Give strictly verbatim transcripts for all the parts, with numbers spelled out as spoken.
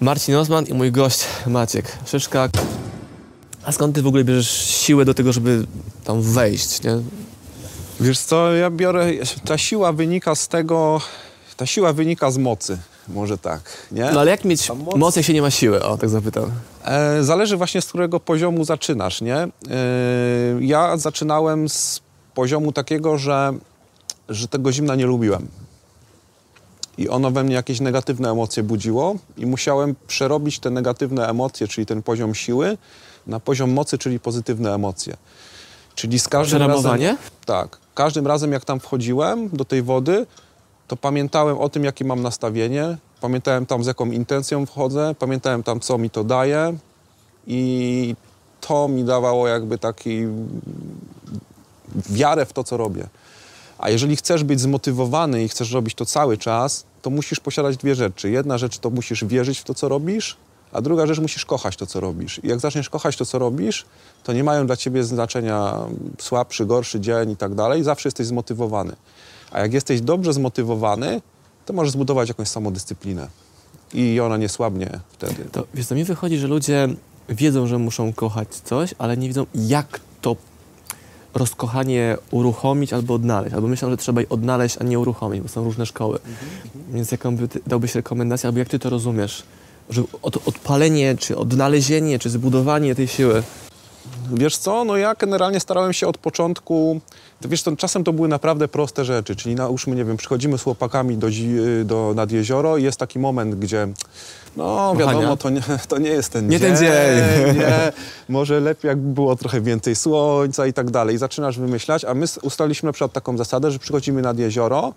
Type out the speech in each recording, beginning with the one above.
Marcin Osman i mój gość Maciek Szyszka. A skąd ty w ogóle bierzesz siłę do tego, żeby tam wejść, nie? Wiesz co, ja biorę... Ta siła wynika z tego... Ta siła wynika z mocy, może tak, nie? No ale jak mieć moc... moc, jak się nie ma siły? O, tak zapytam. E, zależy właśnie, z którego poziomu zaczynasz, nie? E, ja zaczynałem z poziomu takiego, że, że tego zimna nie lubiłem. I ono we mnie jakieś negatywne emocje budziło i musiałem przerobić te negatywne emocje, czyli ten poziom siły, na poziom mocy, czyli pozytywne emocje. Czyli z każdym razem... Tak. Każdym razem, jak tam wchodziłem do tej wody, to pamiętałem o tym, jakie mam nastawienie, pamiętałem tam, z jaką intencją wchodzę, pamiętałem tam, co mi to daje i to mi dawało jakby taki wiarę w to, co robię. A jeżeli chcesz być zmotywowany i chcesz robić to cały czas, to musisz posiadać dwie rzeczy. Jedna rzecz to musisz wierzyć w to, co robisz, a druga rzecz musisz kochać to, co robisz. I jak zaczniesz kochać to, co robisz, to nie mają dla ciebie znaczenia słabszy, gorszy dzień i tak dalej. Zawsze jesteś zmotywowany. A jak jesteś dobrze zmotywowany, to możesz zbudować jakąś samodyscyplinę. I ona nie słabnie wtedy. To, wiesz, to mi wychodzi, że ludzie wiedzą, że muszą kochać coś, ale nie wiedzą, jak to rozkochanie uruchomić albo odnaleźć. Albo myślą, że trzeba je odnaleźć, a nie uruchomić, bo są różne szkoły. Mhm. Więc jaką by ty, dałbyś rekomendację, albo jak ty to rozumiesz? Że od, odpalenie, czy odnalezienie, czy zbudowanie tej siły? Wiesz co, no ja generalnie starałem się od początku, to wiesz, to, czasem to były naprawdę proste rzeczy, czyli nałóżmy, nie wiem, przychodzimy z chłopakami do, do, nad jezioro i jest taki moment, gdzie no wiadomo, to nie, to nie jest ten nie dzień, ten dzień. Nie, może lepiej jakby było trochę więcej słońca i tak dalej. I zaczynasz wymyślać, a my ustaliliśmy na przykład taką zasadę, że przychodzimy nad jezioro,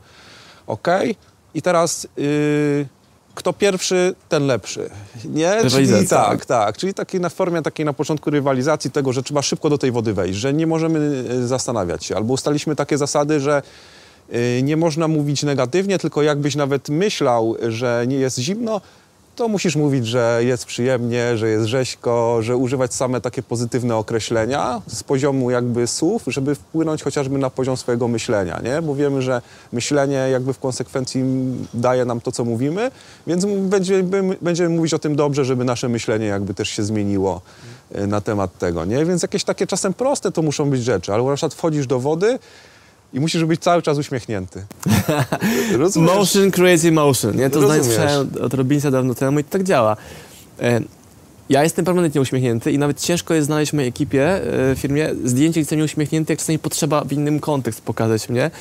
okej, i teraz... Yy, Kto pierwszy, ten lepszy. Nie? Czyli tak, tak. Czyli takiej na formie takiej na początku rywalizacji tego, że trzeba szybko do tej wody wejść, że nie możemy zastanawiać się. Albo ustaliliśmy takie zasady, że y, nie można mówić negatywnie, tylko jakbyś nawet myślał, że nie jest zimno, to musisz mówić, że jest przyjemnie, że jest rzeźko, że używać same takie pozytywne określenia z poziomu jakby słów, żeby wpłynąć chociażby na poziom swojego myślenia, nie? Bo wiemy, że myślenie jakby w konsekwencji daje nam to, co mówimy, więc będziemy, będziemy mówić o tym dobrze, żeby nasze myślenie jakby też się zmieniło na temat tego, nie? Więc jakieś takie czasem proste to muszą być rzeczy, albo na przykład wchodzisz do wody i musisz być cały czas uśmiechnięty. Motion creates emotion, nie? To zdanie słyszałem od Robinsa dawno temu i to tak działa. E, ja jestem permanentnie uśmiechnięty i nawet ciężko jest znaleźć w mojej ekipie, w e, firmie, zdjęcie, gdzie jestem nieuśmiechnięty, jak czasami potrzeba w innym kontekst pokazać mnie.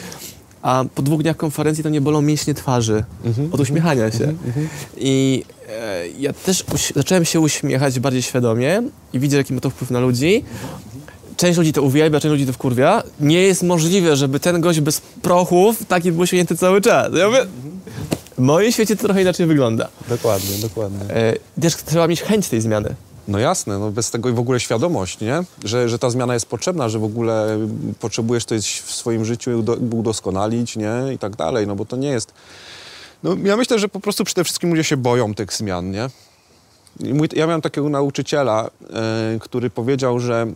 A po dwóch dniach konferencji to mnie bolą mięśnie twarzy mm-hmm. od uśmiechania się. Mm-hmm. I e, ja też uś- zacząłem się uśmiechać bardziej świadomie i widzę, jaki ma to wpływ na ludzi. Część ludzi to uwielbia, część ludzi to wkurwia. Nie jest możliwe, żeby ten gość bez prochów taki był uśmiechnięty cały czas. Ja mówię, w moim świecie to trochę inaczej wygląda. Dokładnie, dokładnie. E, też trzeba mieć chęć tej zmiany. No jasne, no bez tego i w ogóle świadomość, nie? Że, że ta zmiana jest potrzebna, że w ogóle potrzebujesz to w swoim życiu do, udoskonalić, nie? I tak dalej, no bo to nie jest... No ja myślę, że po prostu przede wszystkim ludzie się boją tych zmian, nie? Ja miałem takiego nauczyciela, y, który powiedział, że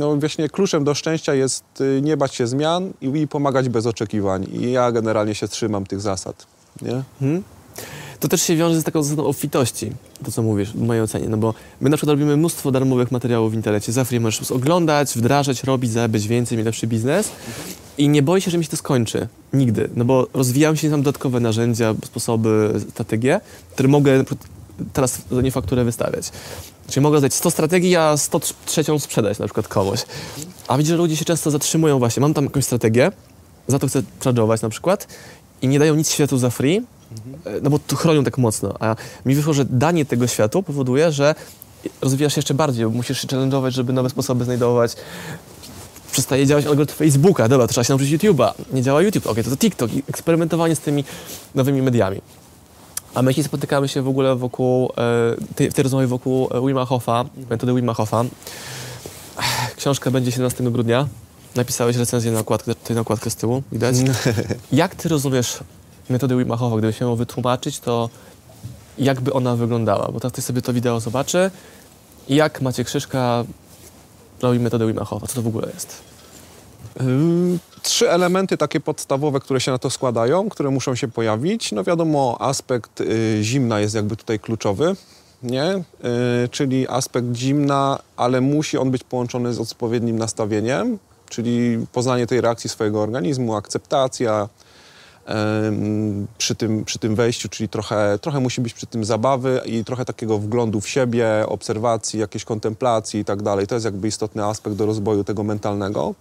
no właśnie kluczem do szczęścia jest y, nie bać się zmian i, i pomagać bez oczekiwań. I ja generalnie się trzymam tych zasad. Nie? Hmm. To też się wiąże z taką zasadą obfitości, to co mówisz, w mojej ocenie. No bo my na przykład robimy mnóstwo darmowych materiałów w internecie. Za free możesz oglądać, wdrażać, robić, zarabiać więcej, mieć lepszy biznes. I nie boję się, że mi się to skończy. Nigdy. No bo rozwijam się tam dodatkowe narzędzia, sposoby, strategie, które mogę... teraz za nie fakturę wystawiać. Czyli mogę zdać sto strategii, a sto trzy sprzedać na przykład komuś. A widzę, że ludzie się często zatrzymują właśnie. Mam tam jakąś strategię, za to chcę charge'ować na przykład i nie dają nic światu za free, no bo to chronią tak mocno. A mi wyszło, że danie tego światu powoduje, że rozwijasz się jeszcze bardziej, bo musisz się challenge'ować, żeby nowe sposoby znajdować. Przestaje działać algorytm Facebooka, dobra, to trzeba się nauczyć YouTube'a. Nie działa YouTube, okej, okay, to TikTok. I eksperymentowanie z tymi nowymi mediami. A my spotykamy się w ogóle wokół, w tej, tej rozmowie wokół Wima Hofa, metody Wima Hofa. Książka będzie siedemnastego grudnia. Napisałeś recenzję na okładkę, tutaj na okładkę z tyłu, widać. Jak ty rozumiesz metodę Wima Hofa? Gdybyś miał wytłumaczyć, to jakby ona wyglądała? Bo teraz ktoś sobie to wideo zobaczy. Jak Maciek Szyszka robi metodę Wima Hofa? Co to w ogóle jest? Hmm, trzy elementy takie podstawowe, które się na to składają, które muszą się pojawić. No wiadomo, aspekt y, zimna jest jakby tutaj kluczowy, nie? Yy, czyli aspekt zimna, ale musi on być połączony z odpowiednim nastawieniem, czyli poznanie tej reakcji swojego organizmu, akceptacja yy, przy, tym, przy tym wejściu, czyli trochę, trochę musi być przy tym zabawy i trochę takiego wglądu w siebie, obserwacji, jakiejś kontemplacji i tak dalej. To jest jakby istotny aspekt do rozwoju tego mentalnego.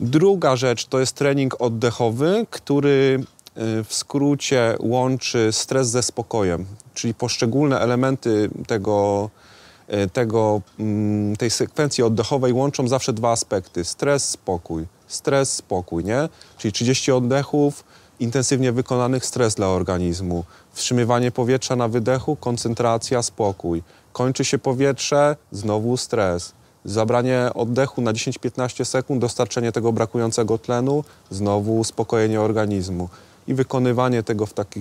Druga rzecz to jest trening oddechowy, który w skrócie łączy stres ze spokojem, czyli poszczególne elementy tego, tego, tej sekwencji oddechowej łączą zawsze dwa aspekty, stres, spokój, stres, spokój, nie? Czyli trzydzieści oddechów intensywnie wykonanych, stres dla organizmu, wstrzymywanie powietrza na wydechu, koncentracja, spokój, kończy się powietrze, znowu stres. Zabranie oddechu na dziesięć do piętnastu sekund, dostarczenie tego brakującego tlenu, znowu uspokojenie organizmu. I wykonywanie tego w taki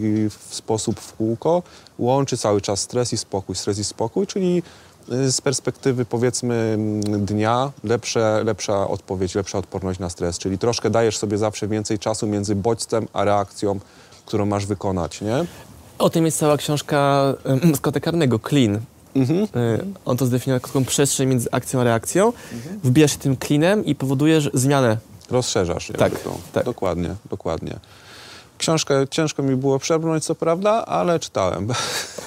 sposób w kółko łączy cały czas stres i spokój, stres i spokój, czyli z perspektywy powiedzmy dnia lepsze, lepsza odpowiedź, lepsza odporność na stres, czyli troszkę dajesz sobie zawsze więcej czasu między bodźcem a reakcją, którą masz wykonać, nie? O tym jest cała książka Scotta Carnego, Clean. Mm-hmm. On to zdefiniował jako taką przestrzeń między akcją a reakcją. Mm-hmm. Wbijasz się tym klinem i powodujesz zmianę. Rozszerzasz. Tak, to. tak. Dokładnie, dokładnie. Książkę ciężko mi było przebrnąć, co prawda, ale czytałem.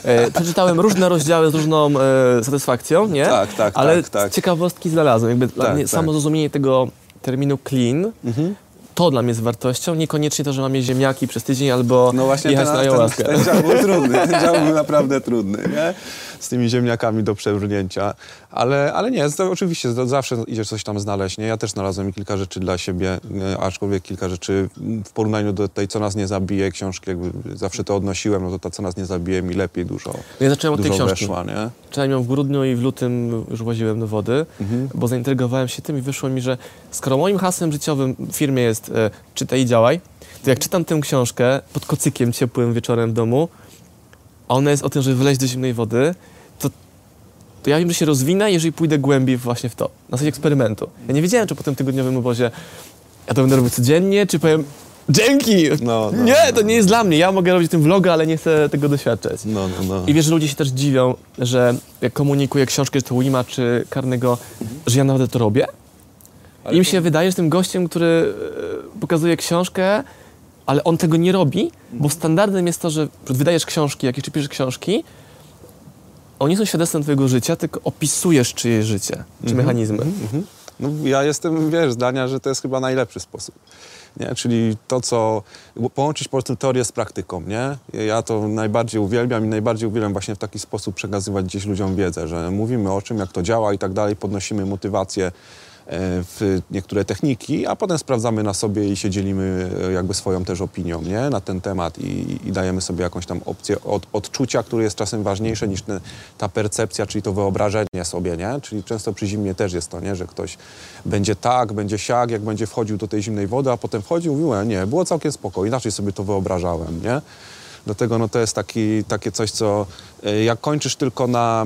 E, przeczytałem różne rozdziały z różną e, satysfakcją, nie? Tak, tak, ale tak. Ale ciekawostki znalazłem. Jakby tak, mnie, tak. Samo zrozumienie tego terminu clean, mm-hmm. to dla mnie jest wartością, niekoniecznie to, że mam je ziemniaki przez tydzień albo no właśnie jechać ten, na ayahuaskę. Ten, ten dział był trudny, ten dział był naprawdę trudny, nie? Z tymi ziemniakami do przebrnięcia. Ale, ale nie, to oczywiście zawsze idziesz coś tam znaleźć, nie? Ja też znalazłem kilka rzeczy dla siebie, aczkolwiek kilka rzeczy w porównaniu do tej, co nas nie zabije, książki, jakby zawsze to odnosiłem, no to ta, co nas nie zabije, mi lepiej dużo ja zacząłem od tej książki. Weszła, nie? Czytałem ją w grudniu i w lutym już łaziłem do wody, mhm. bo zaintrygowałem się tym i wyszło mi, że skoro moim hasłem życiowym w firmie jest czytaj i działaj, to jak czytam tę książkę pod kocykiem ciepłym wieczorem w domu, a ona jest o tym, żeby wleźć do zimnej wody, to, to ja wiem, że się rozwinę, jeżeli pójdę głębiej właśnie w to, na zasadzie eksperymentu. Ja nie wiedziałem, czy po tym tygodniowym obozie ja to będę robił codziennie, czy powiem dzięki! No, no, nie, to nie jest dla mnie, ja mogę robić tym vloga, ale nie chcę tego doświadczać. No, no, no. I wiesz, że ludzie się też dziwią, że jak komunikuję książkę, czy to Wima, czy Carnego, mhm. że ja naprawdę to robię. Ale im się to... wydaje, że tym gościem, który pokazuje książkę, ale on tego nie robi, bo standardem jest to, że wydajesz książki, jakieś czy piszesz książki, oni są świadectwem twojego życia, tylko opisujesz czyjeś życie, czy mm-hmm. mechanizmy. Mm-hmm. No, ja jestem, wiesz, zdania, że to jest chyba najlepszy sposób. Nie? Czyli to, co... Połączyć po prostu teorię z praktyką, nie? Ja to najbardziej uwielbiam i najbardziej uwielbiam właśnie w taki sposób przekazywać gdzieś ludziom wiedzę, że mówimy o czym, jak to działa i tak dalej, podnosimy motywację w niektóre techniki, a potem sprawdzamy na sobie i się dzielimy jakby swoją też opinią, nie? Na ten temat i, i dajemy sobie jakąś tam opcję od, odczucia, które jest czasem ważniejsze niż te, ta percepcja, czyli to wyobrażenie sobie, nie? Czyli często przy zimnie też jest to, nie? Że ktoś będzie tak, będzie siak, jak będzie wchodził do tej zimnej wody, a potem wchodził i mówił, nie, było całkiem spoko, inaczej sobie to wyobrażałem, nie? Dlatego no, to jest taki, takie coś, co jak kończysz tylko na,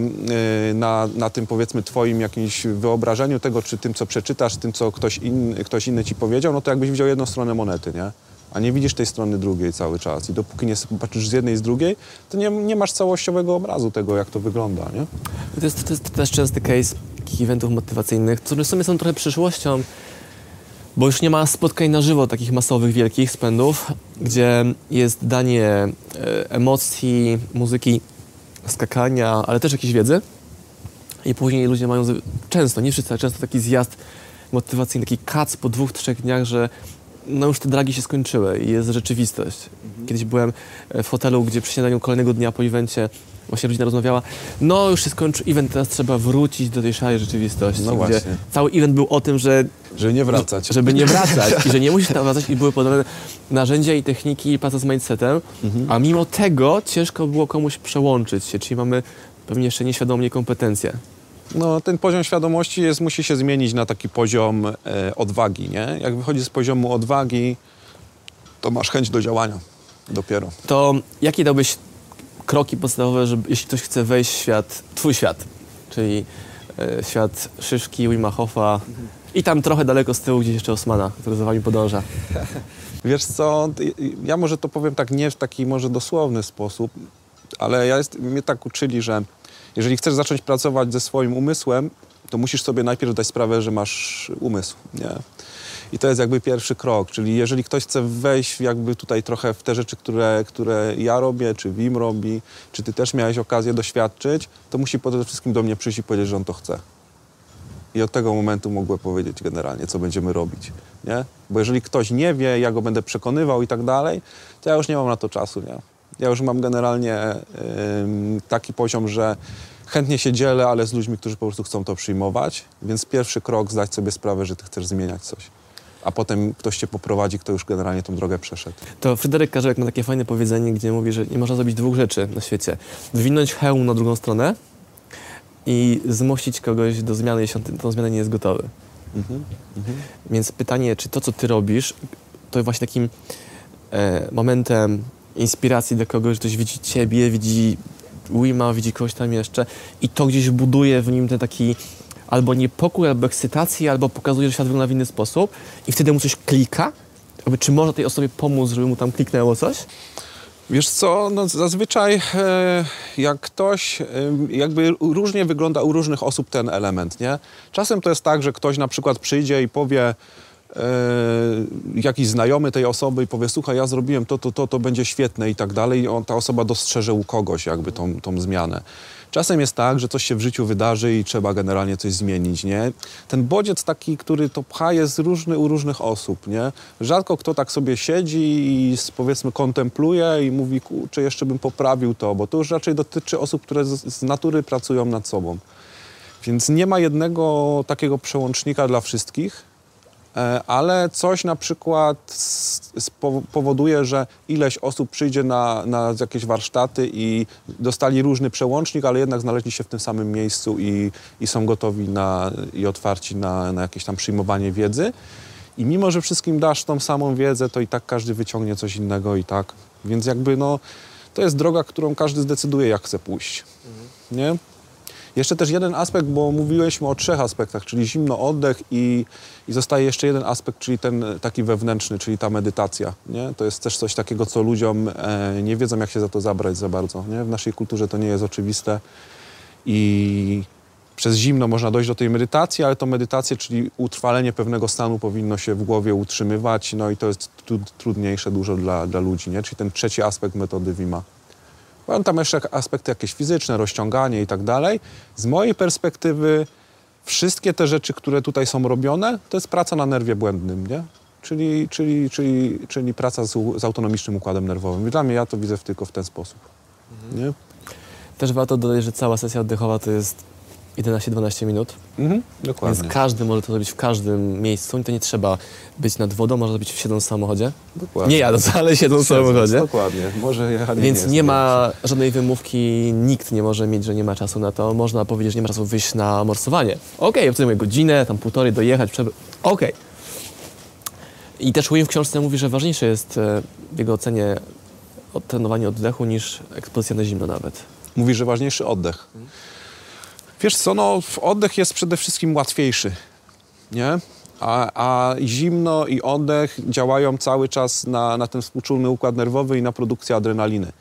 na, na tym powiedzmy twoim jakimś wyobrażeniu tego, czy tym, co przeczytasz, tym, co ktoś inny, ktoś inny ci powiedział, no to jakbyś widział jedną stronę monety, nie? A nie widzisz tej strony drugiej cały czas. I dopóki nie patrzysz z jednej i z drugiej, to nie, nie masz całościowego obrazu tego, jak to wygląda, nie? To jest, to jest też częsty case takich eventów motywacyjnych, które w sumie są trochę przyszłością, bo już nie ma spotkań na żywo, takich masowych, wielkich spędów, gdzie jest danie emocji, muzyki, skakania, ale też jakiejś wiedzy. I później ludzie mają często, nie wszyscy, ale często taki zjazd motywacyjny, taki kac po dwóch, trzech dniach, że no już te dragi się skończyły i jest rzeczywistość. Kiedyś byłem w hotelu, gdzie przy śniadaniu kolejnego dnia po evencie właśnie rodzina rozmawiała, no już się skończył event, teraz trzeba wrócić do tej szarej rzeczywistości. No właśnie. Cały event był o tym, że... Żeby nie wracać. Że, żeby nie wracać i że nie musisz tam wracać i były podane narzędzia i techniki i praca z mindsetem, mhm. a mimo tego ciężko było komuś przełączyć się, czyli mamy pewnie jeszcze nieświadomie kompetencje. No, ten poziom świadomości jest, musi się zmienić na taki poziom e, odwagi, nie? Jak wychodzi z poziomu odwagi, to masz chęć do działania dopiero. To jakie dałbyś kroki podstawowe, żeby, jeśli ktoś chce wejść w świat, twój świat, czyli e, świat Szyszki, Wima Hofa mhm. i tam trochę daleko z tyłu gdzieś jeszcze Osmana, który za wami podąża? Wiesz co, ja może to powiem tak nie w taki może dosłowny sposób, ale ja jest, mnie tak uczyli, że jeżeli chcesz zacząć pracować ze swoim umysłem, to musisz sobie najpierw dać sprawę, że masz umysł, nie? I to jest jakby pierwszy krok, czyli jeżeli ktoś chce wejść jakby tutaj trochę w te rzeczy, które, które ja robię, czy Wim robi, czy ty też miałeś okazję doświadczyć, to musi przede wszystkim do mnie przyjść i powiedzieć, że on to chce. I od tego momentu mogłem powiedzieć generalnie, co będziemy robić, nie? Bo jeżeli ktoś nie wie, ja go będę przekonywał i tak dalej, to ja już nie mam na to czasu, nie? Ja już mam generalnie yy, taki poziom, że chętnie się dzielę, ale z ludźmi, którzy po prostu chcą to przyjmować, więc pierwszy krok zdać sobie sprawę, że ty chcesz zmieniać coś. A potem ktoś cię poprowadzi, kto już generalnie tą drogę przeszedł. To Fryderyk Karzełek ma takie fajne powiedzenie, gdzie mówi, że nie można zrobić dwóch rzeczy na świecie. Zwinąć hełm na drugą stronę i zmusić kogoś do zmiany, jeśli on tą zmianę nie jest gotowy. Mhm, mhm. Więc pytanie, czy to, co ty robisz, to właśnie takim e, momentem inspiracji dla kogoś, że ktoś widzi ciebie, widzi Wima, widzi kogoś tam jeszcze i to gdzieś buduje w nim ten taki albo niepokój, albo ekscytację, albo pokazuje, że świat wygląda w inny sposób i wtedy mu coś klika? Jakby, czy można tej osobie pomóc, żeby mu tam kliknęło coś? Wiesz co, no zazwyczaj e, jak ktoś, e, jakby różnie wygląda u różnych osób ten element, nie? Czasem to jest tak, że ktoś na przykład przyjdzie i powie e, jakiś znajomy tej osoby i powie, słuchaj, ja zrobiłem to, to, to, to będzie świetne i tak dalej i on, ta osoba dostrzeże u kogoś jakby tą, tą zmianę. Czasem jest tak, że coś się w życiu wydarzy i trzeba generalnie coś zmienić, nie? Ten bodziec taki, który to pcha, jest różny u różnych osób, nie? Rzadko kto tak sobie siedzi i powiedzmy kontempluje i mówi, kurczę, jeszcze bym poprawił to, bo to już raczej dotyczy osób, które z natury pracują nad sobą. Więc nie ma jednego takiego przełącznika dla wszystkich, ale coś na przykład powoduje, że ileś osób przyjdzie na, na jakieś warsztaty i dostali różny przełącznik, ale jednak znaleźli się w tym samym miejscu i, i są gotowi na, i otwarci na, na jakieś tam przyjmowanie wiedzy. I mimo, że wszystkim dasz tą samą wiedzę, to i tak każdy wyciągnie coś innego i tak. Więc jakby no, to jest droga, którą każdy zdecyduje, jak chce pójść, nie? Jeszcze też jeden aspekt, bo mówiliśmy o trzech aspektach, czyli zimno, oddech i, i zostaje jeszcze jeden aspekt, czyli ten taki wewnętrzny, czyli ta medytacja, nie? To jest też coś takiego, co ludziom e, nie wiedzą, jak się za to zabrać za bardzo, nie? W naszej kulturze to nie jest oczywiste i przez zimno można dojść do tej medytacji, ale to medytację, czyli utrwalenie pewnego stanu powinno się w głowie utrzymywać, no i to jest tu, trudniejsze dużo dla, dla ludzi, nie? Czyli ten trzeci aspekt metody Wima. Mam tam jeszcze aspekty jakieś fizyczne, rozciąganie i tak dalej. Z mojej perspektywy wszystkie te rzeczy, które tutaj są robione, to jest praca na nerwie błędnym, nie? Czyli, czyli, czyli, czyli praca z, z autonomicznym układem nerwowym. I dla mnie ja to widzę tylko w ten sposób, mhm. nie? Też warto dodać, że cała sesja oddechowa to jest jedenaście dwanaście minut. Mhm, dokładnie. Więc każdy może to zrobić w każdym miejscu. I to nie trzeba być nad wodą, może być w siedząc w samochodzie. Dokładnie. Nie jadąc, ale siedząc w samochodzie. Dokładnie. Może jechanie. Więc nie, nie ma żadnej wymówki, nikt nie może mieć, że nie ma czasu na to. Można powiedzieć, że nie ma czasu wyjść na morsowanie. Okej, okay, wtedy godzinę, tam półtorej, dojechać, prze... Okej. Okay. I też Wim w książce mówi, że ważniejsze jest w jego ocenie trenowanie oddechu niż ekspozycja na zimno nawet. Mówi, że ważniejszy oddech. Wiesz co, no, oddech jest przede wszystkim łatwiejszy, nie? A, a zimno i oddech działają cały czas na, na ten współczulny układ nerwowy i na produkcję adrenaliny.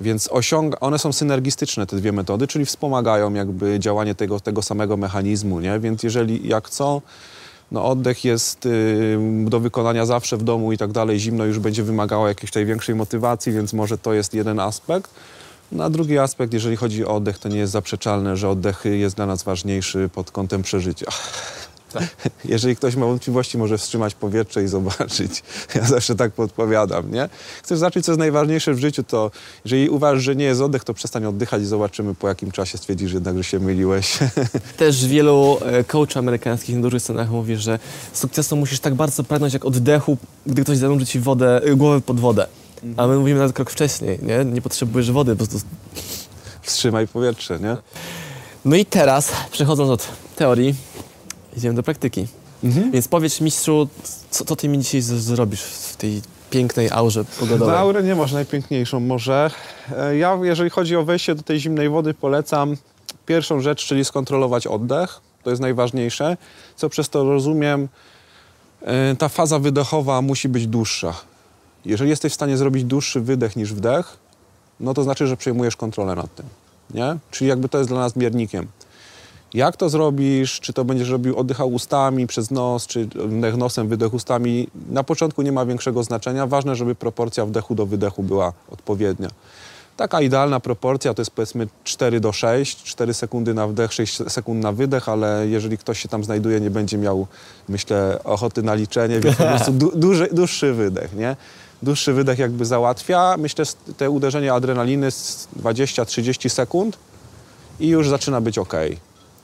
Więc osiąga, one są synergistyczne, te dwie metody, czyli wspomagają jakby działanie tego, tego samego mechanizmu, nie? Więc jeżeli, jak co, no oddech jest yy, do wykonania zawsze w domu i tak dalej, zimno już będzie wymagało jakiejś tej większej motywacji, więc może to jest jeden aspekt. Na drugi aspekt, jeżeli chodzi o oddech, to nie jest zaprzeczalne, że oddech jest dla nas ważniejszy pod kątem przeżycia. Tak. Jeżeli ktoś ma wątpliwości, może wstrzymać powietrze i zobaczyć. Ja zawsze tak podpowiadam, nie? Chcesz zacząć, co jest najważniejsze w życiu, to jeżeli uważasz, że nie jest oddech, to przestań oddychać i zobaczymy, po jakim czasie stwierdzisz jednak, że się myliłeś. Też wielu coachów amerykańskich na dużych scenach mówi, że sukcesu musisz tak bardzo pragnąć jak oddechu, gdy ktoś zanurzył ci wodę, głowę pod wodę. A my mówimy nawet krok wcześniej, nie? Nie potrzebujesz wody, po prostu... Wstrzymaj powietrze, nie? No i teraz, przechodząc od teorii, idziemy do praktyki. Mhm. Więc powiedz, mistrzu, co, co ty mi dzisiaj z- zrobisz w tej pięknej aurze pogodowej? No, aurę nie masz najpiękniejszą może. Ja, jeżeli chodzi o wejście do tej zimnej wody, polecam pierwszą rzecz, czyli skontrolować oddech. To jest najważniejsze. Co przez to rozumiem, ta faza wydechowa musi być dłuższa. Jeżeli jesteś w stanie zrobić dłuższy wydech niż wdech, no to znaczy, że przejmujesz kontrolę nad tym, nie? Czyli jakby to jest dla nas miernikiem. Jak to zrobisz, czy to będziesz robił, oddychał ustami przez nos, czy wdech nosem, wydech ustami, na początku nie ma większego znaczenia. Ważne, żeby proporcja wdechu do wydechu była odpowiednia. Taka idealna proporcja to jest powiedzmy cztery do sześciu, cztery sekundy na wdech, sześć sekund na wydech, ale jeżeli ktoś się tam znajduje, nie będzie miał, myślę, ochoty na liczenie, więc po prostu du duży, dłuższy wydech, nie? Dłuższy wydech jakby załatwia. Myślę, że te uderzenie adrenaliny z dwudziestu do trzydziestu sekund i już zaczyna być ok.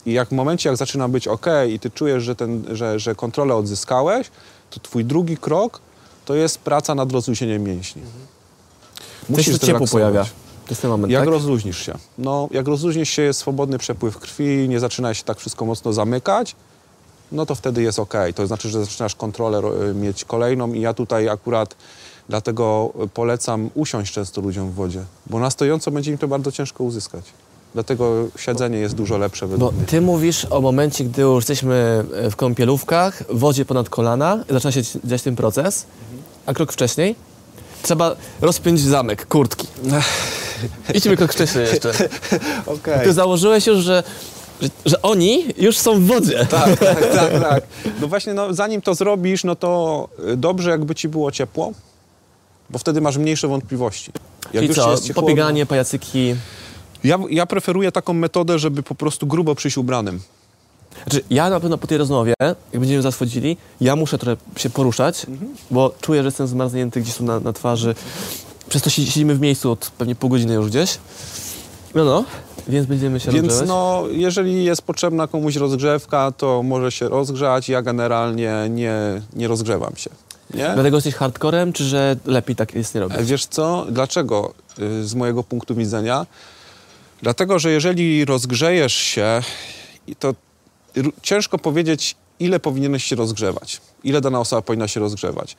I jak w momencie, jak zaczyna być ok i ty czujesz, że, ten, że, że kontrolę odzyskałeś, to twój drugi krok to jest praca nad rozluźnieniem mięśni. Musisz to ciepło pojawia. To jest ten moment, jak tak? rozluźnisz się. No, jak rozluźnisz się, jest swobodny przepływ krwi, nie zaczyna się tak wszystko mocno zamykać, no to wtedy jest ok. To znaczy, że zaczynasz kontrolę mieć kolejną i ja tutaj akurat dlatego polecam usiąść często ludziom w wodzie, bo na stojąco będzie im to bardzo ciężko uzyskać. Dlatego siedzenie jest dużo lepsze według mnie. Bo ty mówisz o momencie, gdy już jesteśmy w kąpielówkach, w wodzie ponad kolana, zaczyna się dziać ten proces, a krok wcześniej trzeba rozpiąć zamek kurtki. Idźmy krok wcześniej jeszcze. Okay. Ty założyłeś już, że, że, że oni już są w wodzie. Tak, tak, tak, tak. No właśnie, no, zanim to zrobisz, no to dobrze jakby ci było ciepło, bo wtedy masz mniejsze wątpliwości. Jak Czyli już co, jest ciepło, pobieganie, pajacyki... Ja, ja preferuję taką metodę, żeby po prostu grubo przyjść ubranym. Znaczy, ja na pewno po tej rozmowie, jak będziemy zaswodzili, ja muszę trochę się poruszać, mhm. bo czuję, że jestem zmarznięty gdzieś tu na, na twarzy. Przez to siedzimy w miejscu od pewnie pół godziny już gdzieś. No, no, więc będziemy się rozgrzewać. Więc no, jeżeli jest potrzebna komuś rozgrzewka, to może się rozgrzać. Ja generalnie nie, nie rozgrzewam się. Nie? Dlatego jesteś hardcorem, czy że lepiej tak jest nie robić? Wiesz co, dlaczego z mojego punktu widzenia? Dlatego, że jeżeli rozgrzejesz się, to ciężko powiedzieć, ile powinieneś się rozgrzewać. Ile dana osoba powinna się rozgrzewać.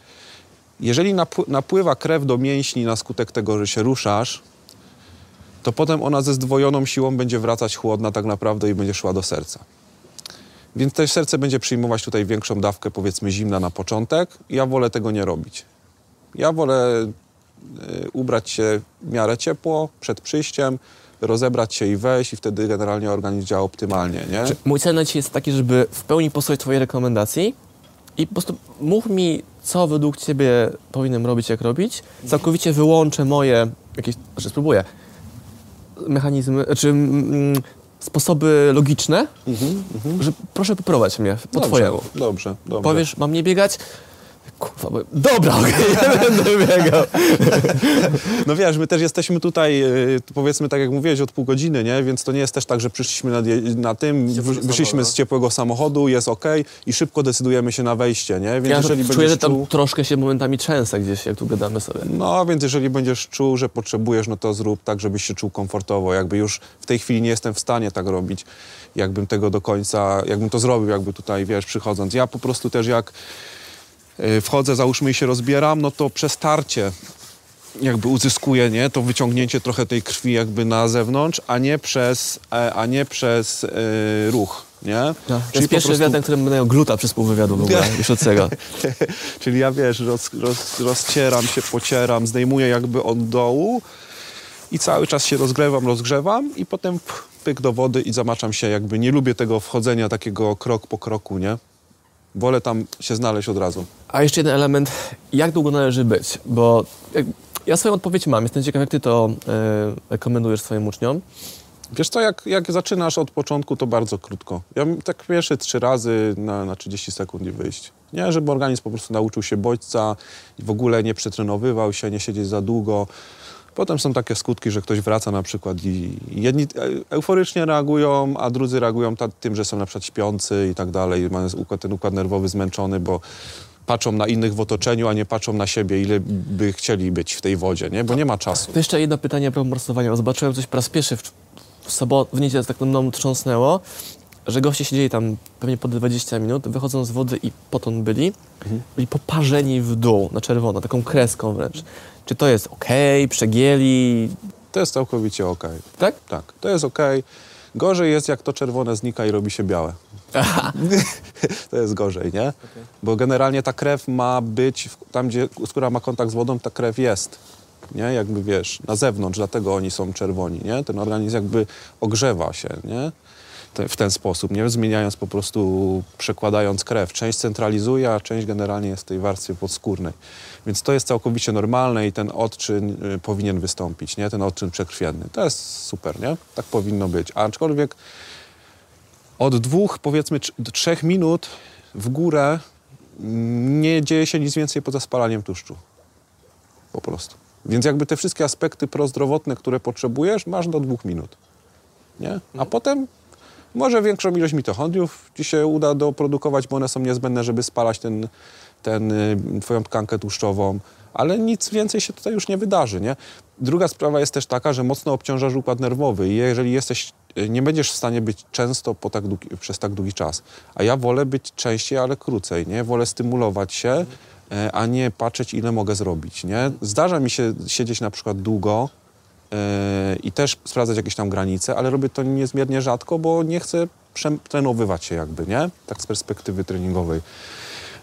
Jeżeli napływa krew do mięśni na skutek tego, że się ruszasz, to potem ona ze zdwojoną siłą będzie wracać chłodna tak naprawdę i będzie szła do serca. Więc też serce będzie przyjmować tutaj większą dawkę, powiedzmy, zimna na początek. Ja wolę tego nie robić. Ja wolę ubrać się w miarę ciepło przed przyjściem, rozebrać się i wejść i wtedy generalnie organizm działa optymalnie, nie? Mój cel na dzisiaj jest taki, żeby w pełni posłuchać twojej rekomendacji i po prostu mów mi, co według ciebie powinienem robić, jak robić. Całkowicie wyłączę moje jakieś, znaczy spróbuję, mechanizmy, czy mm, sposoby logiczne, mhm, że proszę poprowadź mnie po twojemu. Dobrze, dobrze. Powiesz, mam nie biegać? Kurwa, dobra, okej, okay, nie będę biegał. No wiesz, my też jesteśmy tutaj, powiedzmy tak jak mówiłeś, od pół godziny, nie? Więc to nie jest też tak, że przyszliśmy na, na tym, wyszliśmy z ciepłego samochodu, jest okej okay, i szybko decydujemy się na wejście, nie? Więc ja jeżeli czuję, że tam czuł... troszkę się momentami trzęsę gdzieś, jak tu gadamy sobie. No, więc jeżeli będziesz czuł, że potrzebujesz, no to zrób tak, żebyś się czuł komfortowo. Jakby już w tej chwili nie jestem w stanie tak robić, jakbym tego do końca, jakbym to zrobił, jakby tutaj, wiesz, przychodząc. Ja po prostu też jak... wchodzę, załóżmy i się rozbieram, no to przez tarcie jakby uzyskuję, nie? To wyciągnięcie trochę tej krwi jakby na zewnątrz, a nie przez, a nie przez yy, ruch, nie? No, czyli pierwszy prostu... wywiad, na którym będę miał gluta przez pół wywiadu w ogóle, już od tego. Czyli ja, wiesz, roz, roz, rozcieram się, pocieram, zdejmuję jakby od dołu i cały czas się rozgrzewam, rozgrzewam i potem pyk do wody i zamaczam się jakby. Nie lubię tego wchodzenia takiego krok po kroku, nie? Wolę tam się znaleźć od razu. A jeszcze jeden element, jak długo należy być? Bo jak, ja swoją odpowiedź mam, jestem ciekaw, jak ty to yy, rekomendujesz swoim uczniom. Wiesz co, jak, jak zaczynasz od początku, to bardzo krótko. Ja tak pierwsze trzy razy na, na trzydzieści sekund i wyjść. Nie, żeby organizm po prostu nauczył się bodźca, w ogóle nie przetrenowywał się, nie siedzieć za długo. Potem są takie skutki, że ktoś wraca na przykład i jedni euforycznie reagują, a drudzy reagują tym, że są na przykład śpiący i tak dalej. Mają ten układ nerwowy zmęczony, bo patrzą na innych w otoczeniu, a nie patrzą na siebie, ile by chcieli być w tej wodzie, nie? Bo nie ma czasu. To jeszcze jedno pytanie o morsowanie. Zobaczyłem coś po raz pierwszy w, w sobotę, w niedzielę, tak mną trząsnęło, że goście siedzieli tam pewnie po dwadzieścia minut, wychodzą z wody i potem byli, mhm. byli poparzeni w dół, na czerwono, taką kreską wręcz. Czy to jest okej, okay, przegięli? To jest całkowicie okej. Okay. Tak? Tak, to jest okej. Okay. Gorzej jest, jak to czerwone znika i robi się białe. To jest gorzej, nie? Okay. Bo generalnie ta krew ma być, tam gdzie skóra ma kontakt z wodą, ta krew jest. nie? Jakby wiesz, na zewnątrz, dlatego oni są czerwoni, nie? Ten organizm jakby ogrzewa się, nie? Te, w ten sposób, nie? Zmieniając po prostu, przekładając krew. Część centralizuje, a część generalnie jest w tej warstwie podskórnej. Więc to jest całkowicie normalne i ten odczyn y, powinien wystąpić, nie? Ten odczyn przekrwienny. To jest super, nie? Tak powinno być. Aczkolwiek od dwóch, powiedzmy, do trzech minut w górę nie dzieje się nic więcej poza spalaniem tłuszczu. Po prostu. Więc jakby te wszystkie aspekty prozdrowotne, które potrzebujesz, masz do dwóch minut. Nie? A potem może większą ilość mitochondriów ci się uda doprodukować, bo one są niezbędne, żeby spalać ten, ten, twoją tkankę tłuszczową, ale nic więcej się tutaj już nie wydarzy, nie? Druga sprawa jest też taka, że mocno obciążasz układ nerwowy i jeżeli jesteś, nie będziesz w stanie być często po tak długi, przez tak długi czas. A ja wolę być częściej, ale krócej, nie? Wolę stymulować się, a nie patrzeć, ile mogę zrobić, nie? Zdarza mi się siedzieć na przykład długo, i też sprawdzać jakieś tam granice, ale robię to niezmiernie rzadko, bo nie chcę przetrenowywać się jakby, nie? Tak z perspektywy treningowej.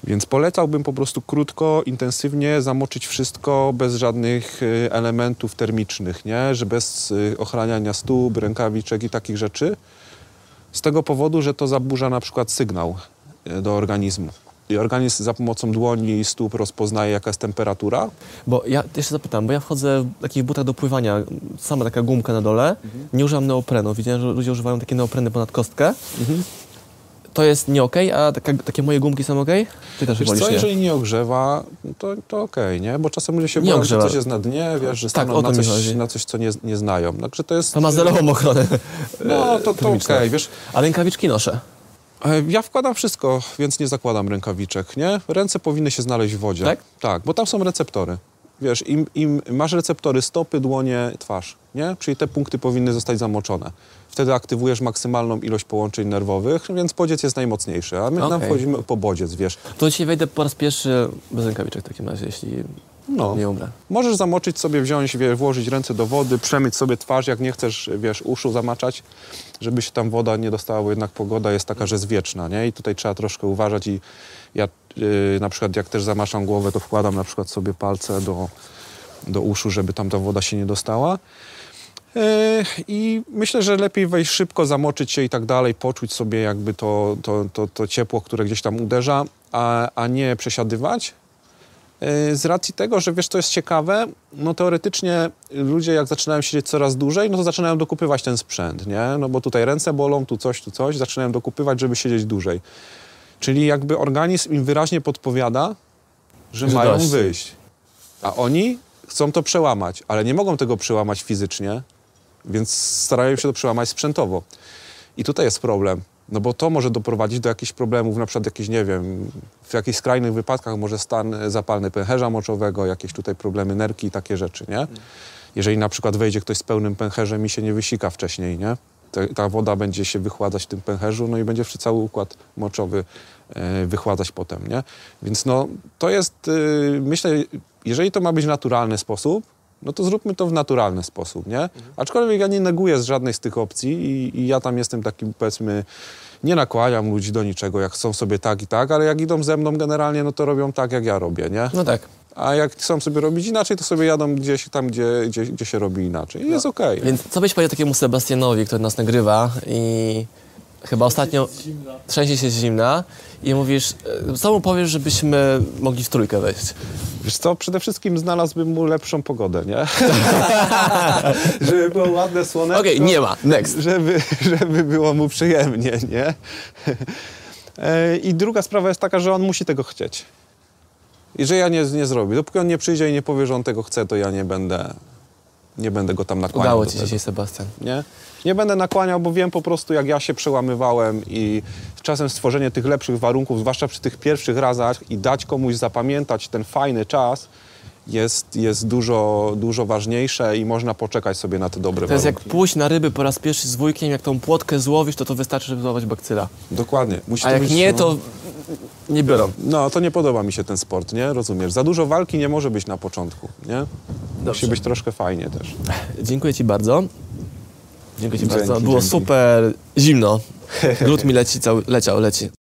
Więc polecałbym po prostu krótko, intensywnie zamoczyć wszystko bez żadnych elementów termicznych, nie? Że bez ochraniania stóp, rękawiczek i takich rzeczy. Z tego powodu, że to zaburza na przykład sygnał do organizmu. I organizm za pomocą dłoni i stóp rozpoznaje, jaka jest temperatura? Bo ja jeszcze zapytam, bo ja wchodzę w takich butach do pływania, sama taka gumka na dole, mhm. nie używam neoprenu. Widziałem, że ludzie używają takie neopreny ponad kostkę. Mhm. To jest nie okej, okay, a taka, takie moje gumki są okej? Okay? Ty też wiesz co, nie? Jeżeli nie ogrzewa, to, to okej, okay, nie? Bo czasem ludzie się boją, że coś jest na dnie, wiesz, że staną tak, na, coś, na coś, co nie, nie znają. Także to jest... To ma zerową ochronę. No, to, to okej, okay, wiesz. A rękawiczki noszę. Ja wkładam wszystko, więc nie zakładam rękawiczek, nie? Ręce powinny się znaleźć w wodzie. Tak? Tak, bo tam są receptory. Wiesz, im, im masz receptory stopy, dłonie, twarz, nie? Czyli te punkty powinny zostać zamoczone. Wtedy aktywujesz maksymalną ilość połączeń nerwowych, więc bodziec jest najmocniejszy, a my okay. nam wchodzimy po bodziec, wiesz. To dzisiaj wejdę po raz pierwszy bez rękawiczek w takim razie, jeśli... No, nie umrę. Możesz zamoczyć sobie, wziąć, wiesz, włożyć ręce do wody, przemyć sobie twarz, jak nie chcesz, wiesz, uszu zamaczać, żeby się tam woda nie dostała, bo jednak pogoda jest taka, że jest wieczna, nie? I tutaj trzeba troszkę uważać i ja yy, na przykład jak też zamaszam głowę, to wkładam na przykład sobie palce do, do uszu, żeby tam ta woda się nie dostała. Yy, I myślę, że lepiej wejść szybko, zamoczyć się i tak dalej, poczuć sobie jakby to, to, to, to ciepło, które gdzieś tam uderza, a, a nie przesiadywać. Z racji tego, że wiesz, to jest ciekawe, no teoretycznie ludzie jak zaczynają siedzieć coraz dłużej, no to zaczynają dokupywać ten sprzęt, nie? No bo tutaj ręce bolą, tu coś, tu coś, zaczynają dokupywać, żeby siedzieć dłużej. Czyli jakby organizm im wyraźnie podpowiada, że mają wyjść. A oni chcą to przełamać, ale nie mogą tego przełamać fizycznie, więc starają się to przełamać sprzętowo. I tutaj jest problem. No bo to może doprowadzić do jakichś problemów, na przykład jakiś, nie wiem, w jakichś skrajnych wypadkach może stan zapalny pęcherza moczowego, jakieś tutaj problemy nerki i takie rzeczy, nie? Jeżeli na przykład wejdzie ktoś z pełnym pęcherzem i się nie wysika wcześniej, nie? Ta, ta woda będzie się wychładzać w tym pęcherzu, no i będzie cały układ moczowy yy, wychładzać potem, nie? Więc no, to jest, yy, myślę, jeżeli to ma być naturalny sposób, no to zróbmy to w naturalny sposób, nie? Aczkolwiek ja nie neguję z żadnej z tych opcji i, i ja tam jestem taki, powiedzmy, nie nakłaniam ludzi do niczego, jak chcą sobie tak i tak, ale jak idą ze mną generalnie, no to robią tak, jak ja robię, nie? No tak. A jak chcą sobie robić inaczej, to sobie jadą gdzieś tam, gdzie, gdzie, gdzie się robi inaczej. I no. jest okej. Więc co byś powiedział takiemu Sebastianowi, który nas nagrywa i... Chyba ostatnio trzęsie się zimna i mówisz, co mu powiesz, żebyśmy mogli w trójkę wejść? Wiesz co, przede wszystkim znalazłbym mu lepszą pogodę, nie? Żeby było ładne słoneczko. Okej, okay, nie ma, next. Żeby, żeby było mu przyjemnie, nie? I druga sprawa jest taka, że on musi tego chcieć. I że ja nie, nie zrobię. Dopóki on nie przyjdzie i nie powie, że on tego chce, to ja nie będę... Nie będę go tam nakłaniał. Udało ci dzisiaj, Sebastian. Nie? Nie będę nakłaniał, bo wiem po prostu, jak ja się przełamywałem i czasem stworzenie tych lepszych warunków, zwłaszcza przy tych pierwszych razach i dać komuś zapamiętać ten fajny czas jest, jest dużo, dużo ważniejsze i można poczekać sobie na te dobre warunki. To jest warunki. Jak pójść na ryby po raz pierwszy z wujkiem, jak tą płotkę złowisz, to to wystarczy, żeby złapać bakcyla. Dokładnie. Musi A jak być, nie, no... to... Nie biorą. No, to nie podoba mi się ten sport, nie? Rozumiesz? Za dużo walki nie może być na początku, nie? Dobrze. Musi być troszkę fajnie też. Dziękuję ci bardzo. Dziękuję ci dzięki, bardzo. Było dzięki. Super zimno. Glut mi leci, cały, leciał, leci.